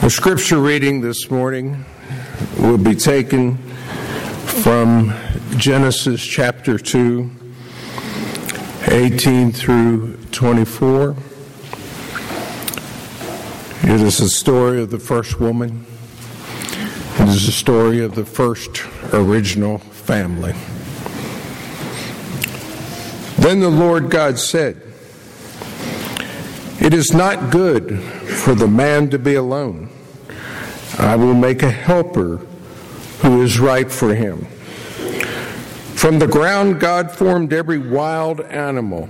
The scripture reading this morning will be taken from Genesis chapter 2, 18 through 24. It is the story of the first woman. It is the story of the first original family. Then the Lord God said, "It is not good for the man to be alone. I will make a helper who is right for him." From the ground God formed every wild animal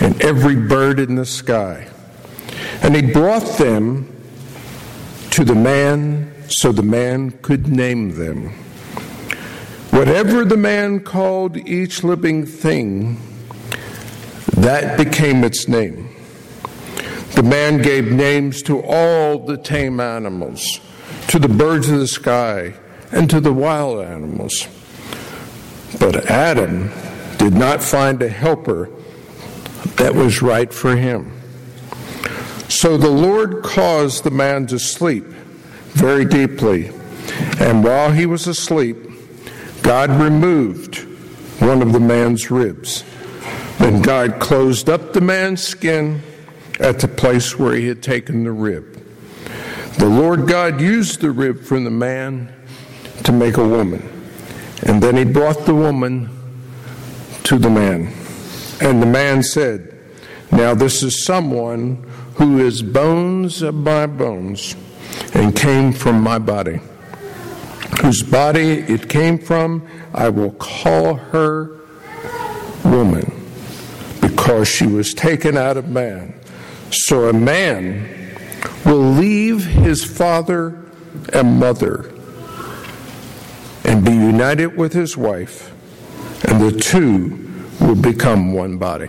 and every bird in the sky, and he brought them to the man so the man could name them. Whatever the man called each living thing, that became its name. The man gave names to all the tame animals, to the birds of the sky, and to the wild animals. But Adam did not find a helper that was right for him. So the Lord caused the man to sleep very deeply, and while he was asleep, God removed one of the man's ribs. Then God closed up the man's skin at the place where he had taken the rib. The Lord God used the rib from the man to make a woman, and then he brought the woman to the man. And the man said, "Now this is someone who is bones of my bones and came from my body. Whose body it came from, I will call her woman, because she was taken out of man. So a man will leave his father and mother and be united with his wife, and the two will become one body."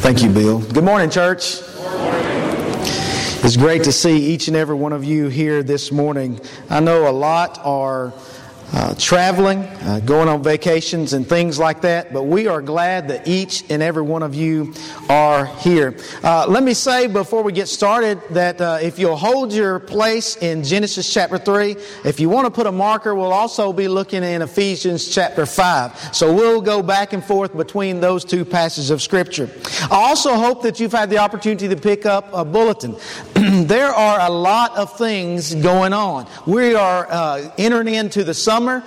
Thank you, Bill. Good morning, church. It's great to see each and every one of you here this morning. I know a lot are traveling, going on vacations and things like that, but we are glad that each and every one of you are here. Let me say before we get started that if you'll hold your place in Genesis chapter 3, if you want to put a marker, we'll also be looking in Ephesians chapter 5. So we'll go back and forth between those two passages of Scripture. I also hope that you've had the opportunity to pick up a bulletin. There are a lot of things going on. We are entering into the summer.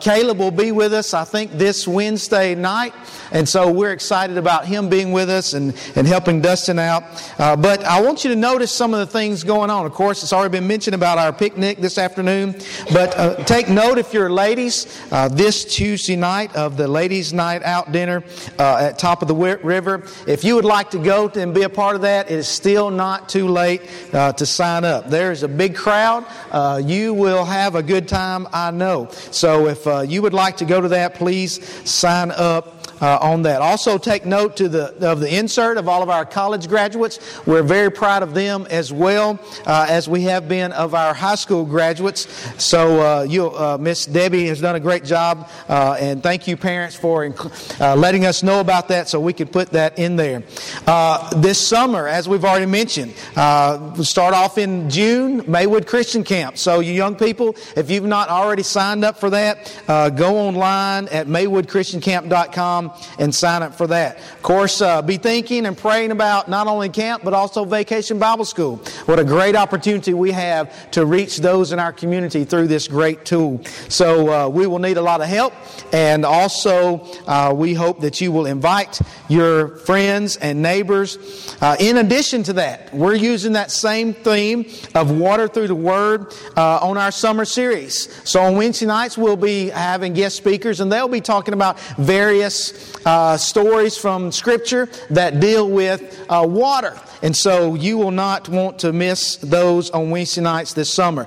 Caleb will be with us, I think, this Wednesday night. And so we're excited about him being with us and helping Dustin out. But I want you to notice some of the things going on. Of course, it's already been mentioned about our picnic this afternoon. But take note, if you're ladies, this Tuesday night of the Ladies' Night Out Dinner at Top of the River. If you would like to go and be a part of that, it is still not too late to sign up. There is a big crowd. You will have a good time, I know. So if you would like to go to that, please sign up on that. Also take note of the insert of all of our college graduates. We're very proud of them as well as we have been of our high school graduates. So Miss Debbie has done a great job, and thank you parents for letting us know about that so we could put that in there. This summer, as we've already mentioned, we'll start off in June, Maywood Christian Camp. So you young people, if you've not already signed up for that, go online at maywoodchristiancamp.com and sign up for that. Of course, be thinking and praying about not only camp, but also Vacation Bible School. What a great opportunity we have to reach those in our community through this great tool. So we will need a lot of help, and also we hope that you will invite your friends and neighbors. In addition to that, we're using that same theme of water through the Word on our summer series. So on Wednesday nights, we'll be having guest speakers, and they'll be talking about various stories from Scripture that deal with water. And so you will not want to miss those on Wednesday nights this summer.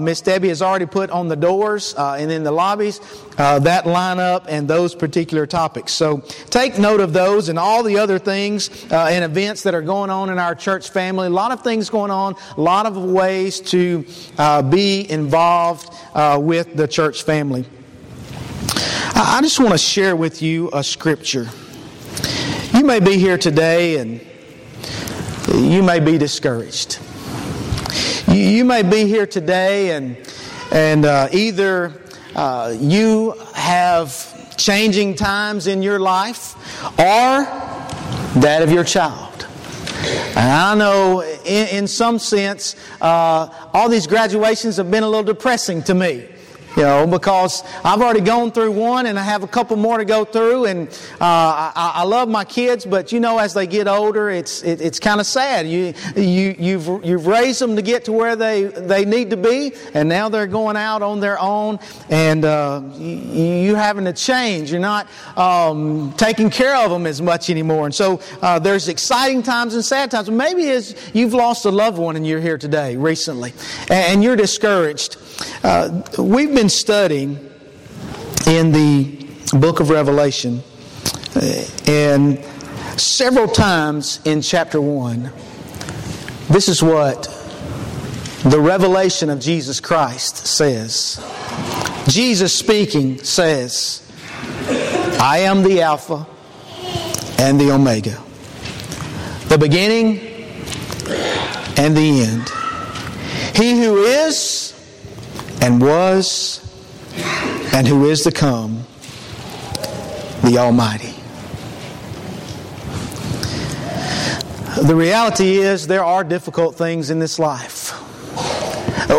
Miss Debbie has already put on the doors and in the lobbies that lineup and those particular topics. So take note of those and all the other things and events that are going on in our church family. A lot of things going on, a lot of ways to be involved with the church family. I just want to share with you a scripture. You may be here today and you may be discouraged. You may be here today and either you have changing times in your life or that of your child. And I know in some sense all these graduations have been a little depressing to me. You know, because I've already gone through one and I have a couple more to go through, and I love my kids, but you know, as they get older, it's kind of sad. You've raised them to get to where they need to be, and now they're going out on their own, and you're having to change. You're not taking care of them as much anymore, and so there's exciting times and sad times. Maybe as you've lost a loved one and you're here today recently, and you're discouraged. We've been studying in the book of Revelation, and several times in chapter 1, this is what the revelation of Jesus Christ says. Jesus speaking says, "I am the Alpha and the Omega, the beginning and the end. He who is and was, and who is to come, the Almighty." The reality is there are difficult things in this life.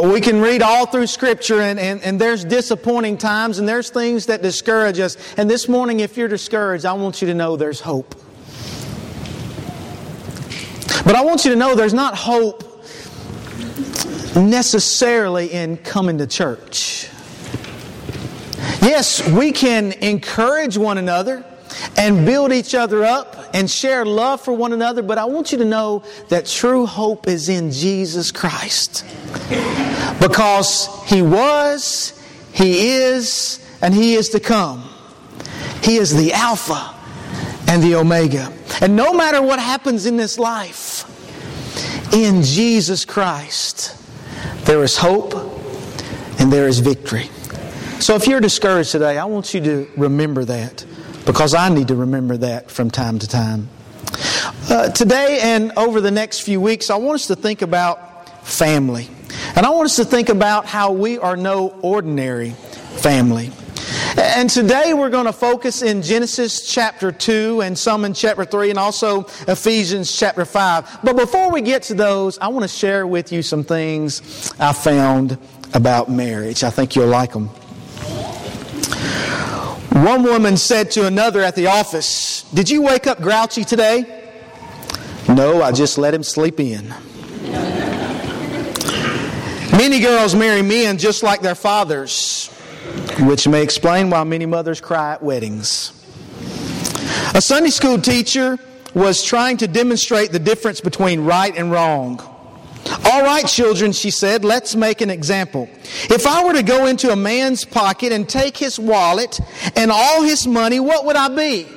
We can read all through Scripture and there's disappointing times and there's things that discourage us. And this morning, if you're discouraged, I want you to know there's hope. But I want you to know there's not hope necessarily in coming to church. Yes, we can encourage one another and build each other up and share love for one another, but I want you to know that true hope is in Jesus Christ. Because He was, He is, and He is to come. He is the Alpha and the Omega. And no matter what happens in this life, in Jesus Christ, there is hope and there is victory. So if you're discouraged today, I want you to remember that, because I need to remember that from time to time. Today and over the next few weeks, I want us to think about family. And I want us to think about how we are no ordinary family. And today we're going to focus in Genesis chapter 2 and some in chapter 3 and also Ephesians chapter 5. But before we get to those, I want to share with you some things I found about marriage. I think you'll like them. One woman said to another at the office, "Did you wake up grouchy today?" "No, I just let him sleep in." Many girls marry men just like their fathers, which may explain why many mothers cry at weddings. A Sunday school teacher was trying to demonstrate the difference between right and wrong. "All right, children," she said, "let's make an example. If I were to go into a man's pocket and take his wallet and all his money, what would I be?"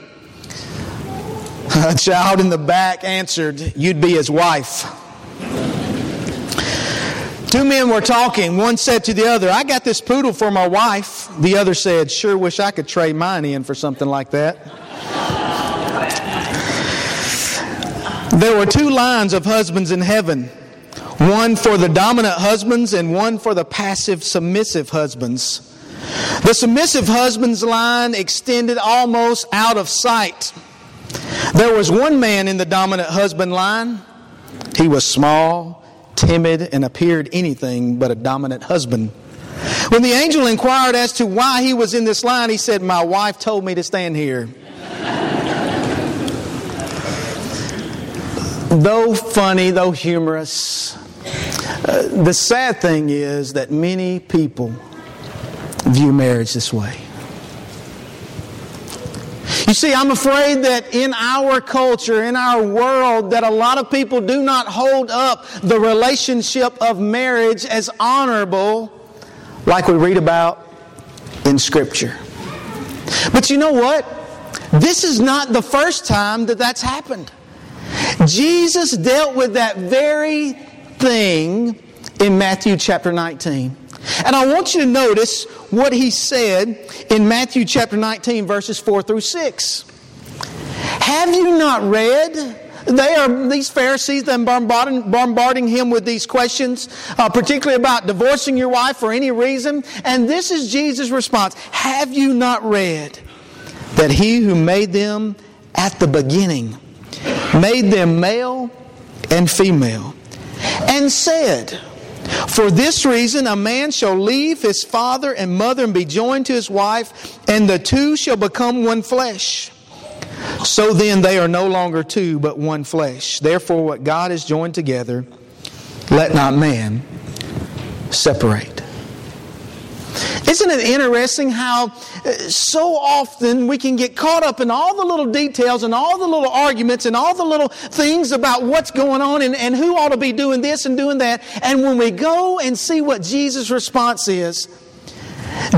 A child in the back answered, "You'd be his wife." Two men were talking. One said to the other, "I got this poodle for my wife." The other said, "Sure wish I could trade mine in for something like that." There were two lines of husbands in heaven. One for the dominant husbands and one for the passive submissive husbands. The submissive husband's line extended almost out of sight. There was one man in the dominant husband line. He was small, timid, and appeared anything but a dominant husband. When the angel inquired as to why he was in this line, he said, "My wife told me to stand here." Though funny, though humorous, the sad thing is that many people view marriage this way. You see, I'm afraid that in our culture, in our world, that a lot of people do not hold up the relationship of marriage as honorable like we read about in Scripture. But you know what? This is not the first time that that's happened. Jesus dealt with that very thing in Matthew chapter 19. And I want you to notice what He said in Matthew chapter 19, verses 4 through 6. Have you not read? They are, these Pharisees, them bombarding him with these questions, particularly about divorcing your wife for any reason. And this is Jesus' response. Have you not read that he who made them at the beginning made them male and female, and said, for this reason a man shall leave his father and mother and be joined to his wife, and the two shall become one flesh. So then they are no longer two, but one flesh. Therefore what God has joined together, let not man separate. Isn't it interesting how so often we can get caught up in all the little details and all the little arguments and all the little things about what's going on and who ought to be doing this and doing that. And when we go and see what Jesus' response is,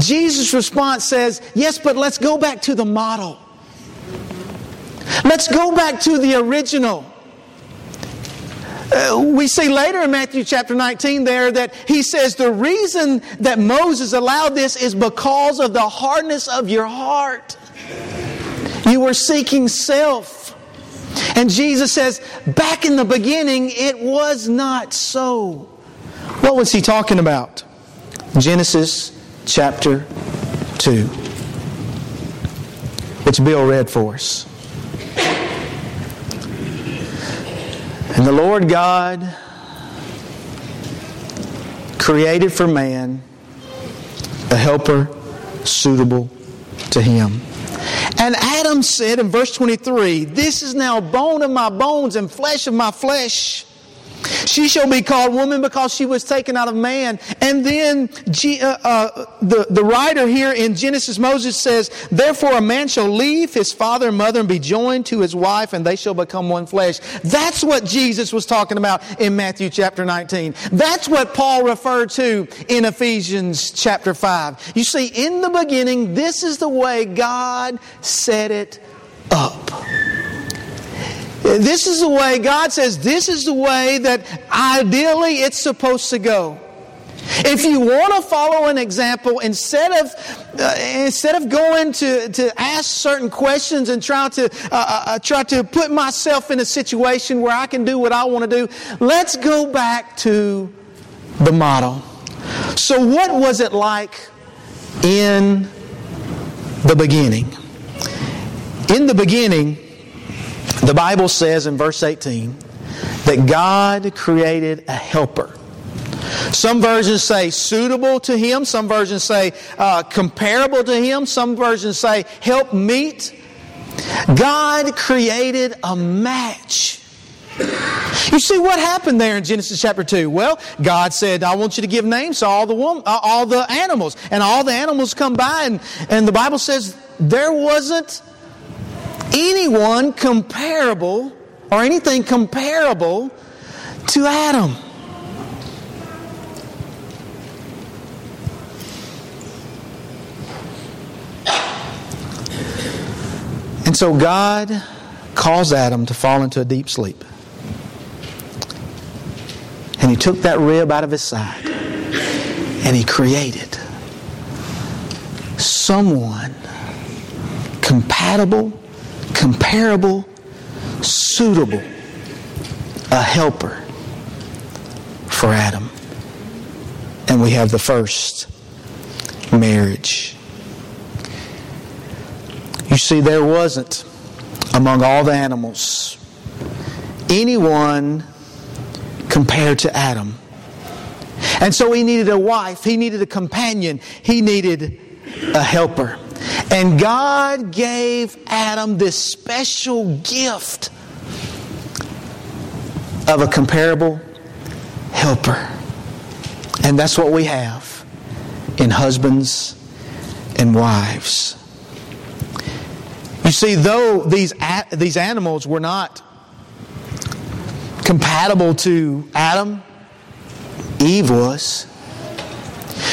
Jesus' response says, yes, but let's go back to the model. Let's go back to the original. We see later in Matthew chapter 19 there that he says the reason that Moses allowed this is because of the hardness of your heart. You were seeking self. And Jesus says, back in the beginning, it was not so. What was he talking about? Genesis chapter 2, which Bill read for us. And the Lord God created for man a helper suitable to him. And Adam said in verse 23, this is now bone of my bones and flesh of my flesh. She shall be called woman because she was taken out of man. And then the writer here in Genesis, Moses, says, therefore a man shall leave his father and mother and be joined to his wife, and they shall become one flesh. That's what Jesus was talking about in Matthew chapter 19. That's what Paul referred to in Ephesians chapter 5. You see, in the beginning, this is the way God set it up. This is the way God says, this is the way that ideally it's supposed to go. If you want to follow an example, instead of going to ask certain questions and try to put myself in a situation where I can do what I want to do, let's go back to the model. So what was it like in the beginning? In the beginning, the Bible says in verse 18 that God created a helper. Some versions say suitable to him. Some versions say comparable to him. Some versions say help meet. God created a match. You see what happened there in Genesis chapter 2? Well, God said, I want you to give names to all the animals. And all the animals come by, and the Bible says there wasn't anyone comparable or anything comparable to Adam. And so God caused Adam to fall into a deep sleep. And he took that rib out of his side and he created someone comparable, suitable, a helper for Adam. And we have the first marriage. You see, there wasn't, among all the animals, anyone compared to Adam. And so he needed a wife, he needed a companion, he needed a helper. And God gave Adam this special gift of a comparable helper. And that's what we have in husbands and wives. You see, though these animals were not compatible to Adam, Eve was.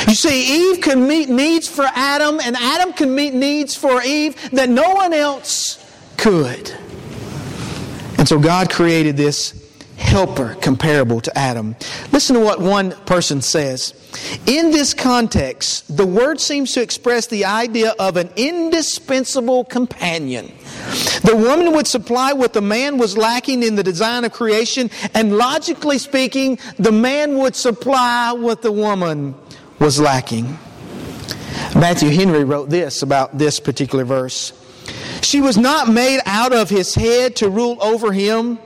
You see, Eve can meet needs for Adam, and Adam can meet needs for Eve that no one else could. And so God created this helper comparable to Adam. Listen to what one person says. In this context, the word seems to express the idea of an indispensable companion. The woman would supply what the man was lacking in the design of creation, and logically speaking, the man would supply what the woman was lacking. Matthew Henry wrote this about this particular verse. She was not made out of his head to rule over him,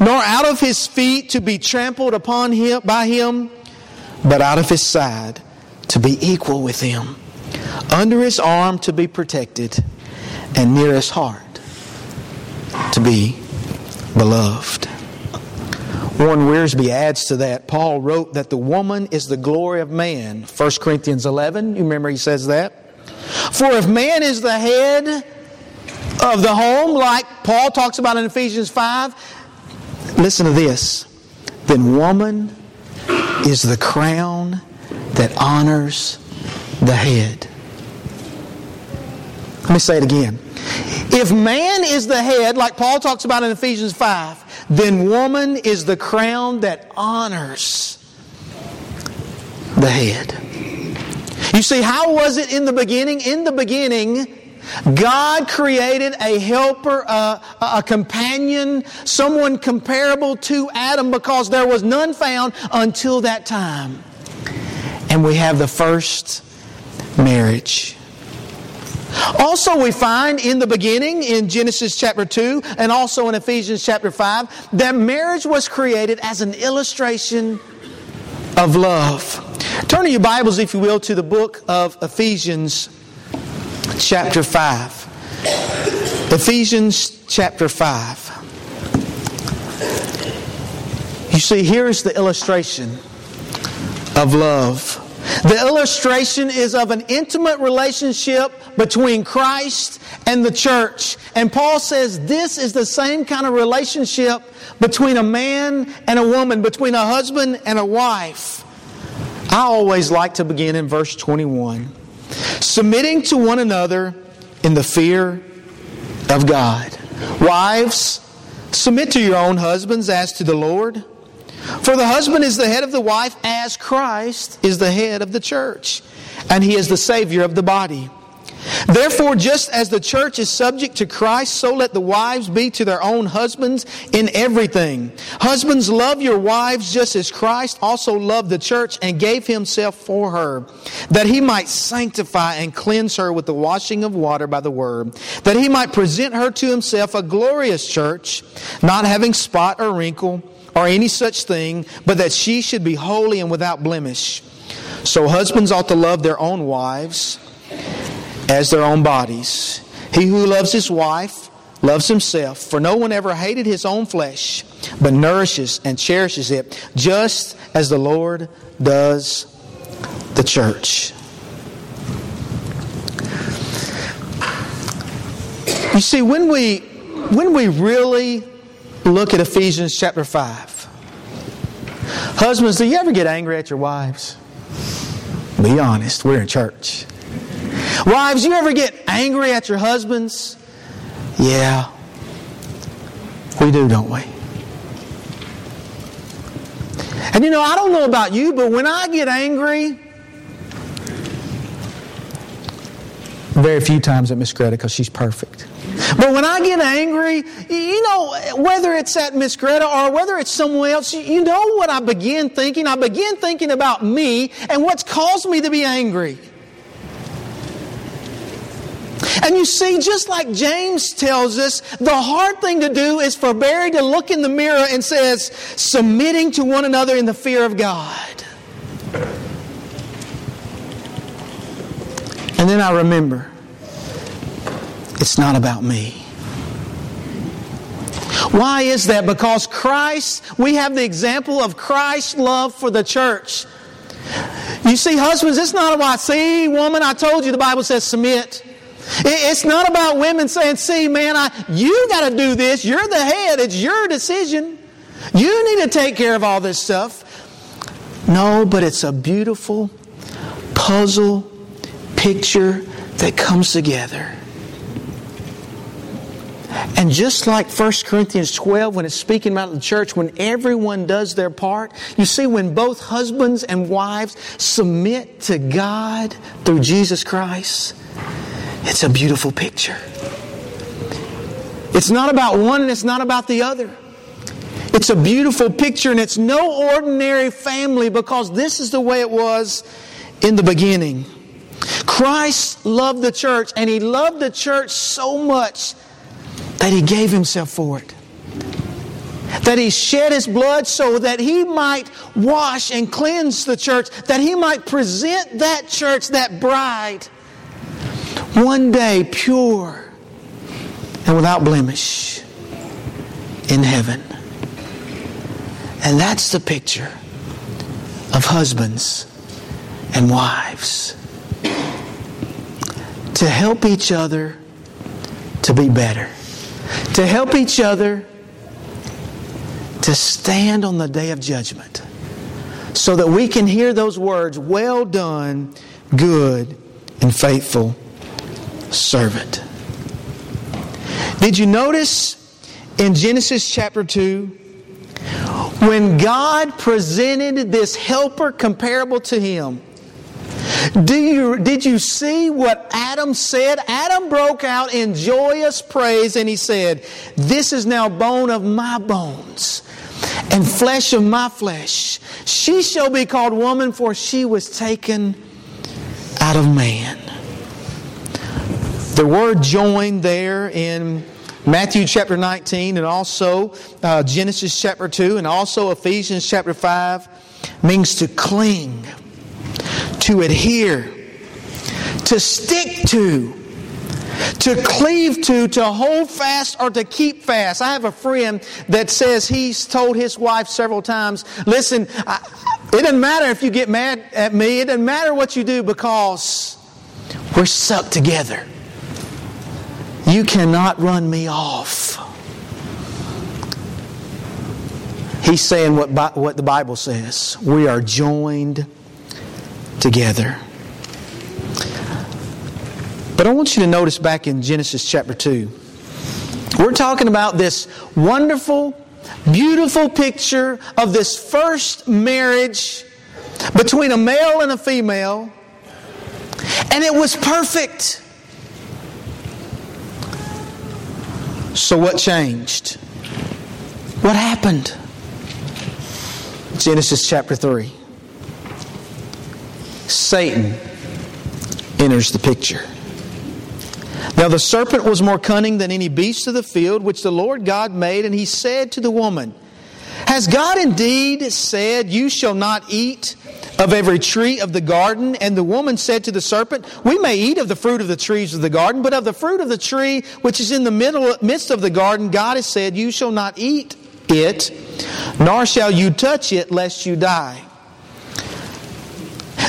nor out of his feet to be trampled upon him by him, but out of his side to be equal with him, under his arm to be protected, and near his heart to be beloved. Warren Wearsby adds to that, Paul wrote that the woman is the glory of man. 1 Corinthians 11, you remember he says that? For if man is the head of the home, like Paul talks about in Ephesians 5, listen to this, then woman is the crown that honors the head. Let me say it again. If man is the head, like Paul talks about in Ephesians 5, then woman is the crown that honors the head. You see, how was it in the beginning? In the beginning, God created a helper, a companion, someone comparable to Adam, because there was none found until that time. And we have the first marriage. Also we find in the beginning, in Genesis chapter 2, and also in Ephesians chapter 5, that marriage was created as an illustration of love. Turn in your Bibles, if you will, to the book of Ephesians chapter 5. Ephesians chapter 5. You see, here is the illustration of love. The illustration is of an intimate relationship between Christ and the church. And Paul says this is the same kind of relationship between a man and a woman, between a husband and a wife. I always like to begin in verse 21. Submitting to one another in the fear of God. Wives, submit to your own husbands as to the Lord. For the husband is the head of the wife, as Christ is the head of the church, and he is the Savior of the body. Therefore, just as the church is subject to Christ, so let the wives be to their own husbands in everything. Husbands, love your wives just as Christ also loved the church and gave himself for her, that he might sanctify and cleanse her with the washing of water by the word, that he might present her to himself a glorious church, not having spot or wrinkle or any such thing, but that she should be holy and without blemish. So husbands ought to love their own wives as their own bodies. He who loves his wife loves himself, for no one ever hated his own flesh, but nourishes and cherishes it, just as the Lord does the church. You see, when we really look at Ephesians chapter 5. Husbands, do you ever get angry at your wives? Be honest, we're in church. Wives, you ever get angry at your husbands? Yeah, we do, don't we? And you know, I don't know about you, but when I get angry, very few times at Miss Greta, because she's perfect. But when I get angry, you know, whether it's at Miss Greta or whether it's someone else, you know what I begin thinking? I begin thinking about me and what's caused me to be angry. And you see, just like James tells us, the hard thing to do is for Barry to look in the mirror and says, submitting to one another in the fear of God. And then I remember, it's not about me. Why is that? Because Christ, we have the example of Christ's love for the church. You see, husbands, it's not about, see, woman, I told you the Bible says submit. It's not about women saying, see, man, you got to do this. You're the head. It's your decision. You need to take care of all this stuff. No, but it's a beautiful puzzle picture that comes together. And just like 1 Corinthians 12, when it's speaking about the church, when everyone does their part, you see, when both husbands and wives submit to God through Jesus Christ, it's a beautiful picture. It's not about one and it's not about the other. It's a beautiful picture, and it's no ordinary family, because this is the way it was in the beginning. Christ loved the church, and He loved the church so much that He gave Himself for it. That He shed His blood so that He might wash and cleanse the church. That He might present that church, that bride, one day pure and without blemish in heaven. And that's the picture of husbands and wives. To help each other to be better. To help each other to stand on the day of judgment, so that we can hear those words, "Well done, good and faithful servant." Did you notice in Genesis chapter 2, when God presented this helper comparable to Him, did you see what Adam said? Adam broke out in joyous praise, and he said, "This is now bone of my bones and flesh of my flesh. She shall be called woman, for she was taken out of man." The word joined there in Matthew chapter 19 and also Genesis chapter 2 and also Ephesians chapter 5 means to cling, to adhere, to stick to cleave to hold fast or to keep fast. I have a friend that says he's told his wife several times, "Listen, it doesn't matter if you get mad at me. It doesn't matter what you do, because we're stuck together. You cannot run me off." He's saying what the Bible says. We are joined together. But I want you to notice back in Genesis chapter 2, we're talking about this wonderful, beautiful picture of this first marriage between a male and a female, and it was perfect. So what changed? What happened? Genesis chapter 3. Satan enters the picture. "Now the serpent was more cunning than any beast of the field which the Lord God made, and he said to the woman, 'Has God indeed said, you shall not eat of every tree of the garden?' And the woman said to the serpent, 'We may eat of the fruit of the trees of the garden, but of the fruit of the tree which is in the midst of the garden, God has said, you shall not eat it, nor shall you touch it, lest you die.'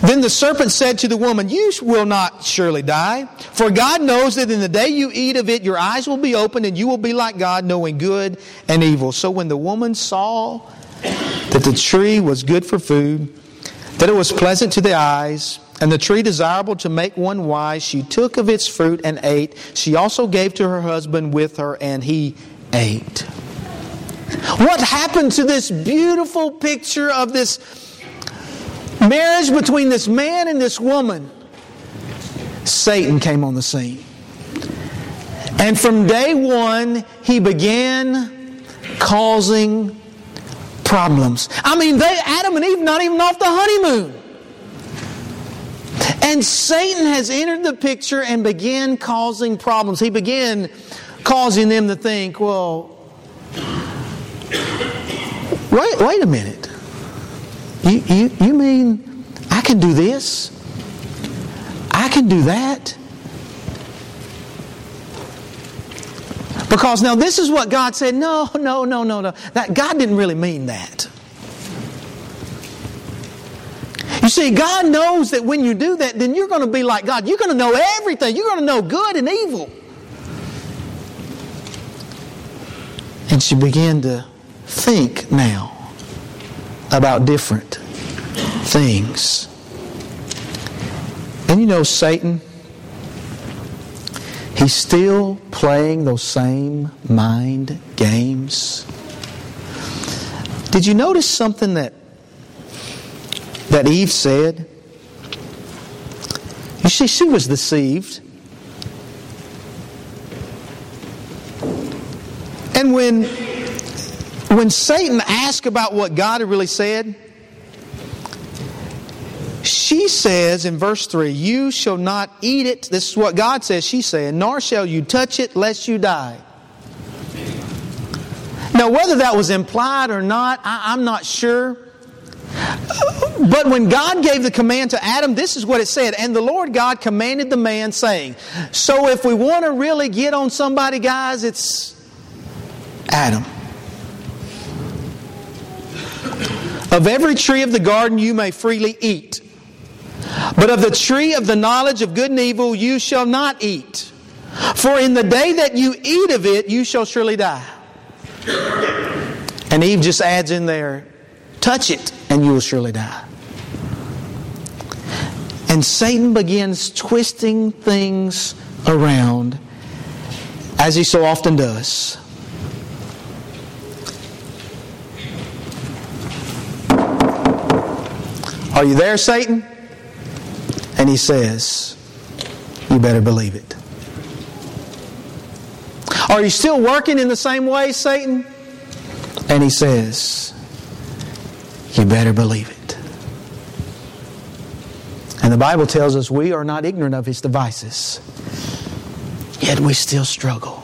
Then the serpent said to the woman, 'You will not surely die, for God knows that in the day you eat of it, your eyes will be opened, and you will be like God, knowing good and evil.' So when the woman saw that the tree was good for food, that it was pleasant to the eyes, and the tree desirable to make one wise, she took of its fruit and ate. She also gave to her husband with her, and he ate." What happened to this beautiful picture of this marriage between this man and this woman? Satan came on the scene. And from day one, he began causing problems. I mean, Adam and Eve not even off the honeymoon. And Satan has entered the picture and began causing problems. He began causing them to think, well, wait a minute. You mean I can do this? I can do that? Because now this is what God said. No. That God didn't really mean that. You see, God knows that when you do that, then you're going to be like God. You're going to know everything. You're going to know good and evil. And she began to think now about different things. And you know, Satan, He's still playing those same mind games. Did you notice something that Eve said? You see, she was deceived. And when Satan asked about what God had really said, she says in verse 3, "You shall not eat it." This is what God says she's saying. "Nor shall you touch it, lest you die." Now, whether that was implied or not, I'm not sure. But when God gave the command to Adam, this is what it said. "And the Lord God commanded the man, saying," so if we want to really get on somebody, guys, it's Adam. "Of every tree of the garden you may freely eat, but of the tree of the knowledge of good and evil you shall not eat. For in the day that you eat of it, you shall surely die." And Eve just adds in there, "Touch it and you will surely die." And Satan begins twisting things around, as he so often does. "Are you there, Satan?" And he says, "You better believe it." "Are you still working in the same way, Satan?" And he says, "You better believe it." And the Bible tells us we are not ignorant of his devices, yet we still struggle.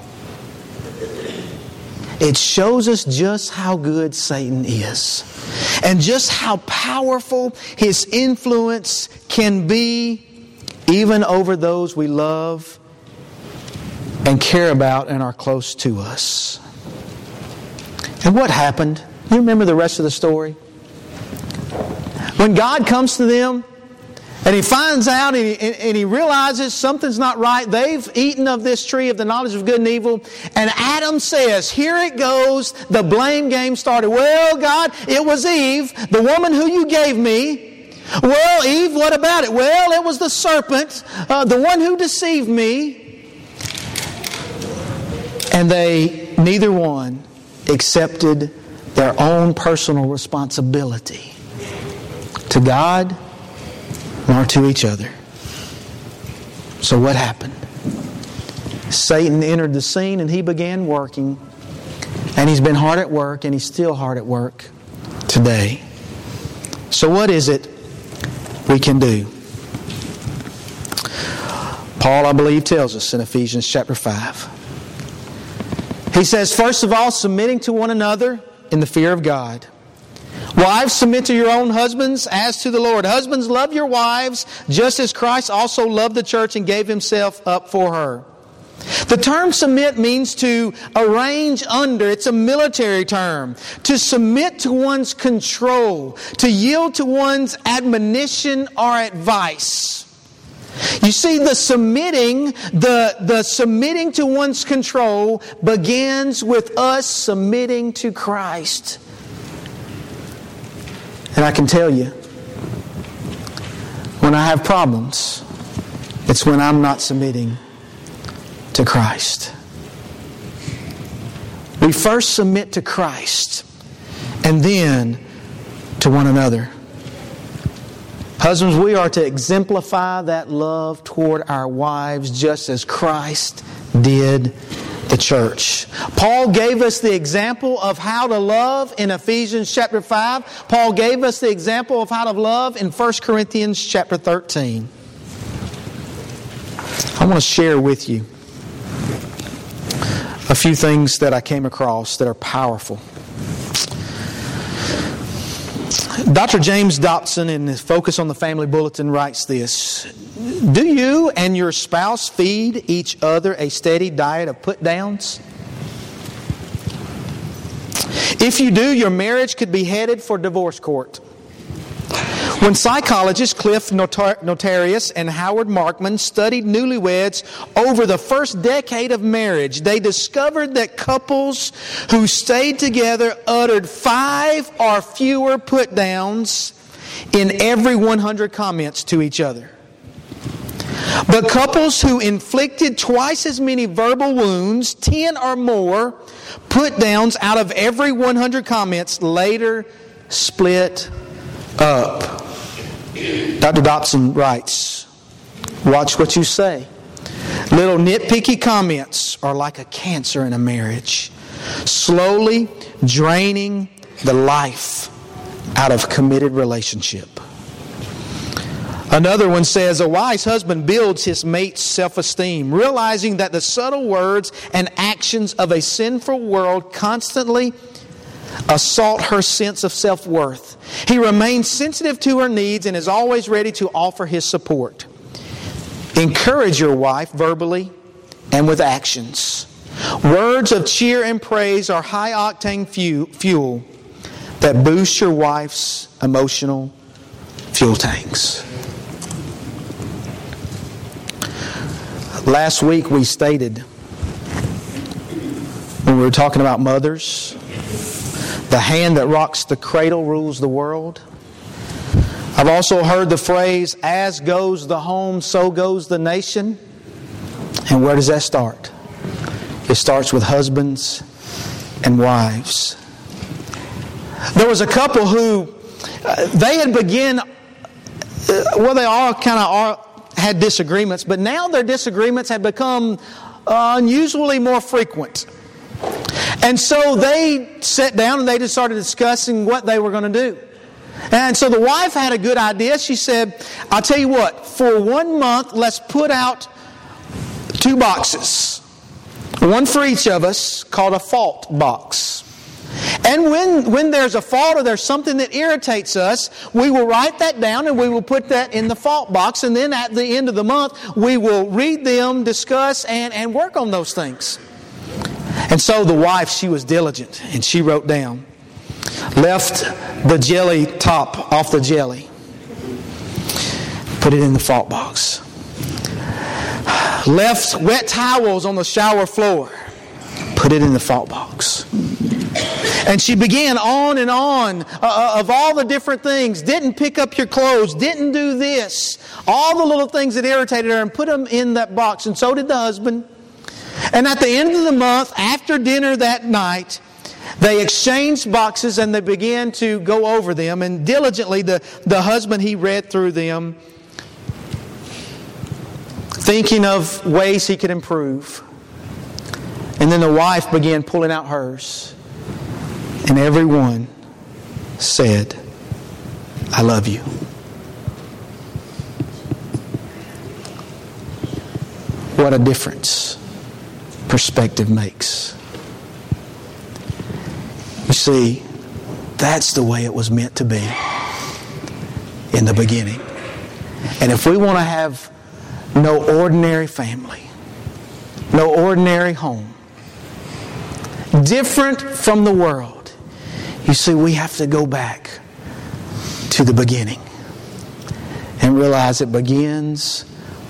It shows us just how good Satan is and just how powerful his influence can be, even over those we love and care about and are close to us. And what happened? You remember the rest of the story? When God comes to them and he finds out and he realizes something's not right, they've eaten of this tree of the knowledge of good and evil. And Adam says, "Here it goes, the blame game started. Well, God, it was Eve, the woman who you gave me. Well, Eve, what about it? Well, it was the serpent, the one who deceived me." And they, neither one, accepted their own personal responsibility to God nor to each other. So what happened? Satan entered the scene and he began working. And he's been hard at work and he's still hard at work today. So what is it we can do? Paul, I believe, tells us in Ephesians chapter 5. He says, first of all, submitting to one another in the fear of God. Wives, submit to your own husbands as to the Lord. Husbands, love your wives, just as Christ also loved the church and gave himself up for her. The term submit means to arrange under. It's a military term. To submit to one's control. To yield to one's admonition or advice. You see, the submitting to one's control begins with us submitting to Christ. And I can tell you, when I have problems, it's when I'm not submitting to Christ. We first submit to Christ and then to one another. Husbands, we are to exemplify that love toward our wives just as Christ did the church. Paul gave us the example of how to love in Ephesians chapter 5. Paul gave us the example of how to love in 1 Corinthians chapter 13. I want to share with you a few things that I came across that are powerful. Dr. James Dobson, in his Focus on the Family bulletin, writes this: "Do you and your spouse feed each other a steady diet of put-downs? If you do, your marriage could be headed for divorce court." When psychologists Cliff Notarius and Howard Markman studied newlyweds over the first decade of marriage, they discovered that couples who stayed together uttered 5 or fewer put-downs in every 100 comments to each other. But couples who inflicted twice as many verbal wounds, 10 or more, put-downs out of every 100 comments later split up. Dr. Dobson writes, "Watch what you say. Little nitpicky comments are like a cancer in a marriage, slowly draining the life out of committed relationship." Another one says, "A wise husband builds his mate's self-esteem, realizing that the subtle words and actions of a sinful world constantly assault her sense of self-worth. He remains sensitive to her needs and is always ready to offer his support. Encourage your wife verbally and with actions. Words of cheer and praise are high-octane fuel that boosts your wife's emotional fuel tanks." Last week we stated, when we were talking about mothers, the hand that rocks the cradle rules the world. I've also heard the phrase, "As goes the home, so goes the nation." And where does that start? It starts with husbands and wives. There was a couple who, they had disagreements, but now their disagreements had become unusually more frequent. And so they sat down and they just started discussing what they were going to do. And so the wife had a good idea. She said, "I'll tell you what, for 1 month, let's put out 2 boxes. One for each of us, called a fault box. And when there's a fault or there's something that irritates us, we will write that down and we will put that in the fault box. And then at the end of the month, we will read them, discuss, and work on those things." And so the wife, she was diligent, and she wrote down, left the jelly top off the jelly, put it in the fault box. Left wet towels on the shower floor, put it in the fault box. And she began on and on of all the different things. Didn't pick up your clothes, didn't do this. All the little things that irritated her, and put them in that box. And so did the husband. And at the end of the month, after dinner that night, they exchanged boxes and they began to go over them. And diligently, the husband, he read through them, thinking of ways he could improve. And then the wife began pulling out hers. And everyone said, "I love you." What a difference perspective makes. You see, that's the way it was meant to be in the beginning. And if we want to have no ordinary family, no ordinary home, different from the world, you see, we have to go back to the beginning and realize it begins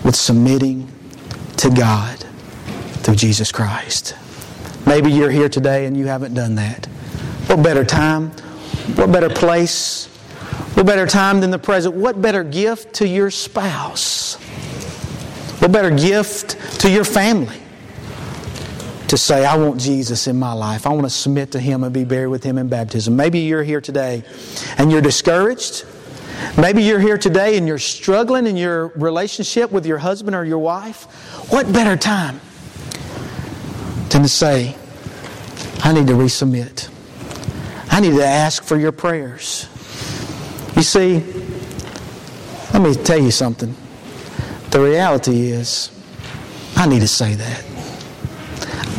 with submitting to God through Jesus Christ. Maybe you're here today and you haven't done that. What better time? What better place? What better time than the present? What better gift to your spouse? What better gift to your family? To say, "I want Jesus in my life. I want to submit to Him and be buried with Him in baptism." Maybe you're here today and you're discouraged. Maybe you're here today and you're struggling in your relationship with your husband or your wife. What better time than to say, "I need to resubmit. I need to ask for your prayers." You see, let me tell you something. The reality is, I need to say that.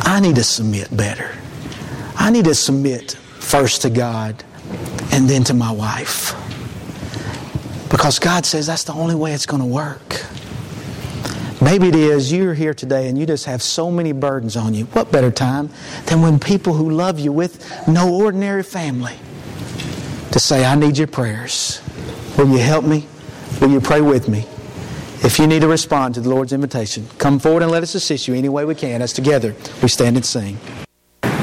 I need to submit better. I need to submit first to God and then to my wife. Because God says that's the only way it's going to work. Maybe it is you're here today and you just have so many burdens on you. What better time than when people who love you with no ordinary family to say, "I need your prayers. Will you help me? Will you pray with me?" If you need to respond to the Lord's invitation, come forward and let us assist you any way we can as together we stand and sing.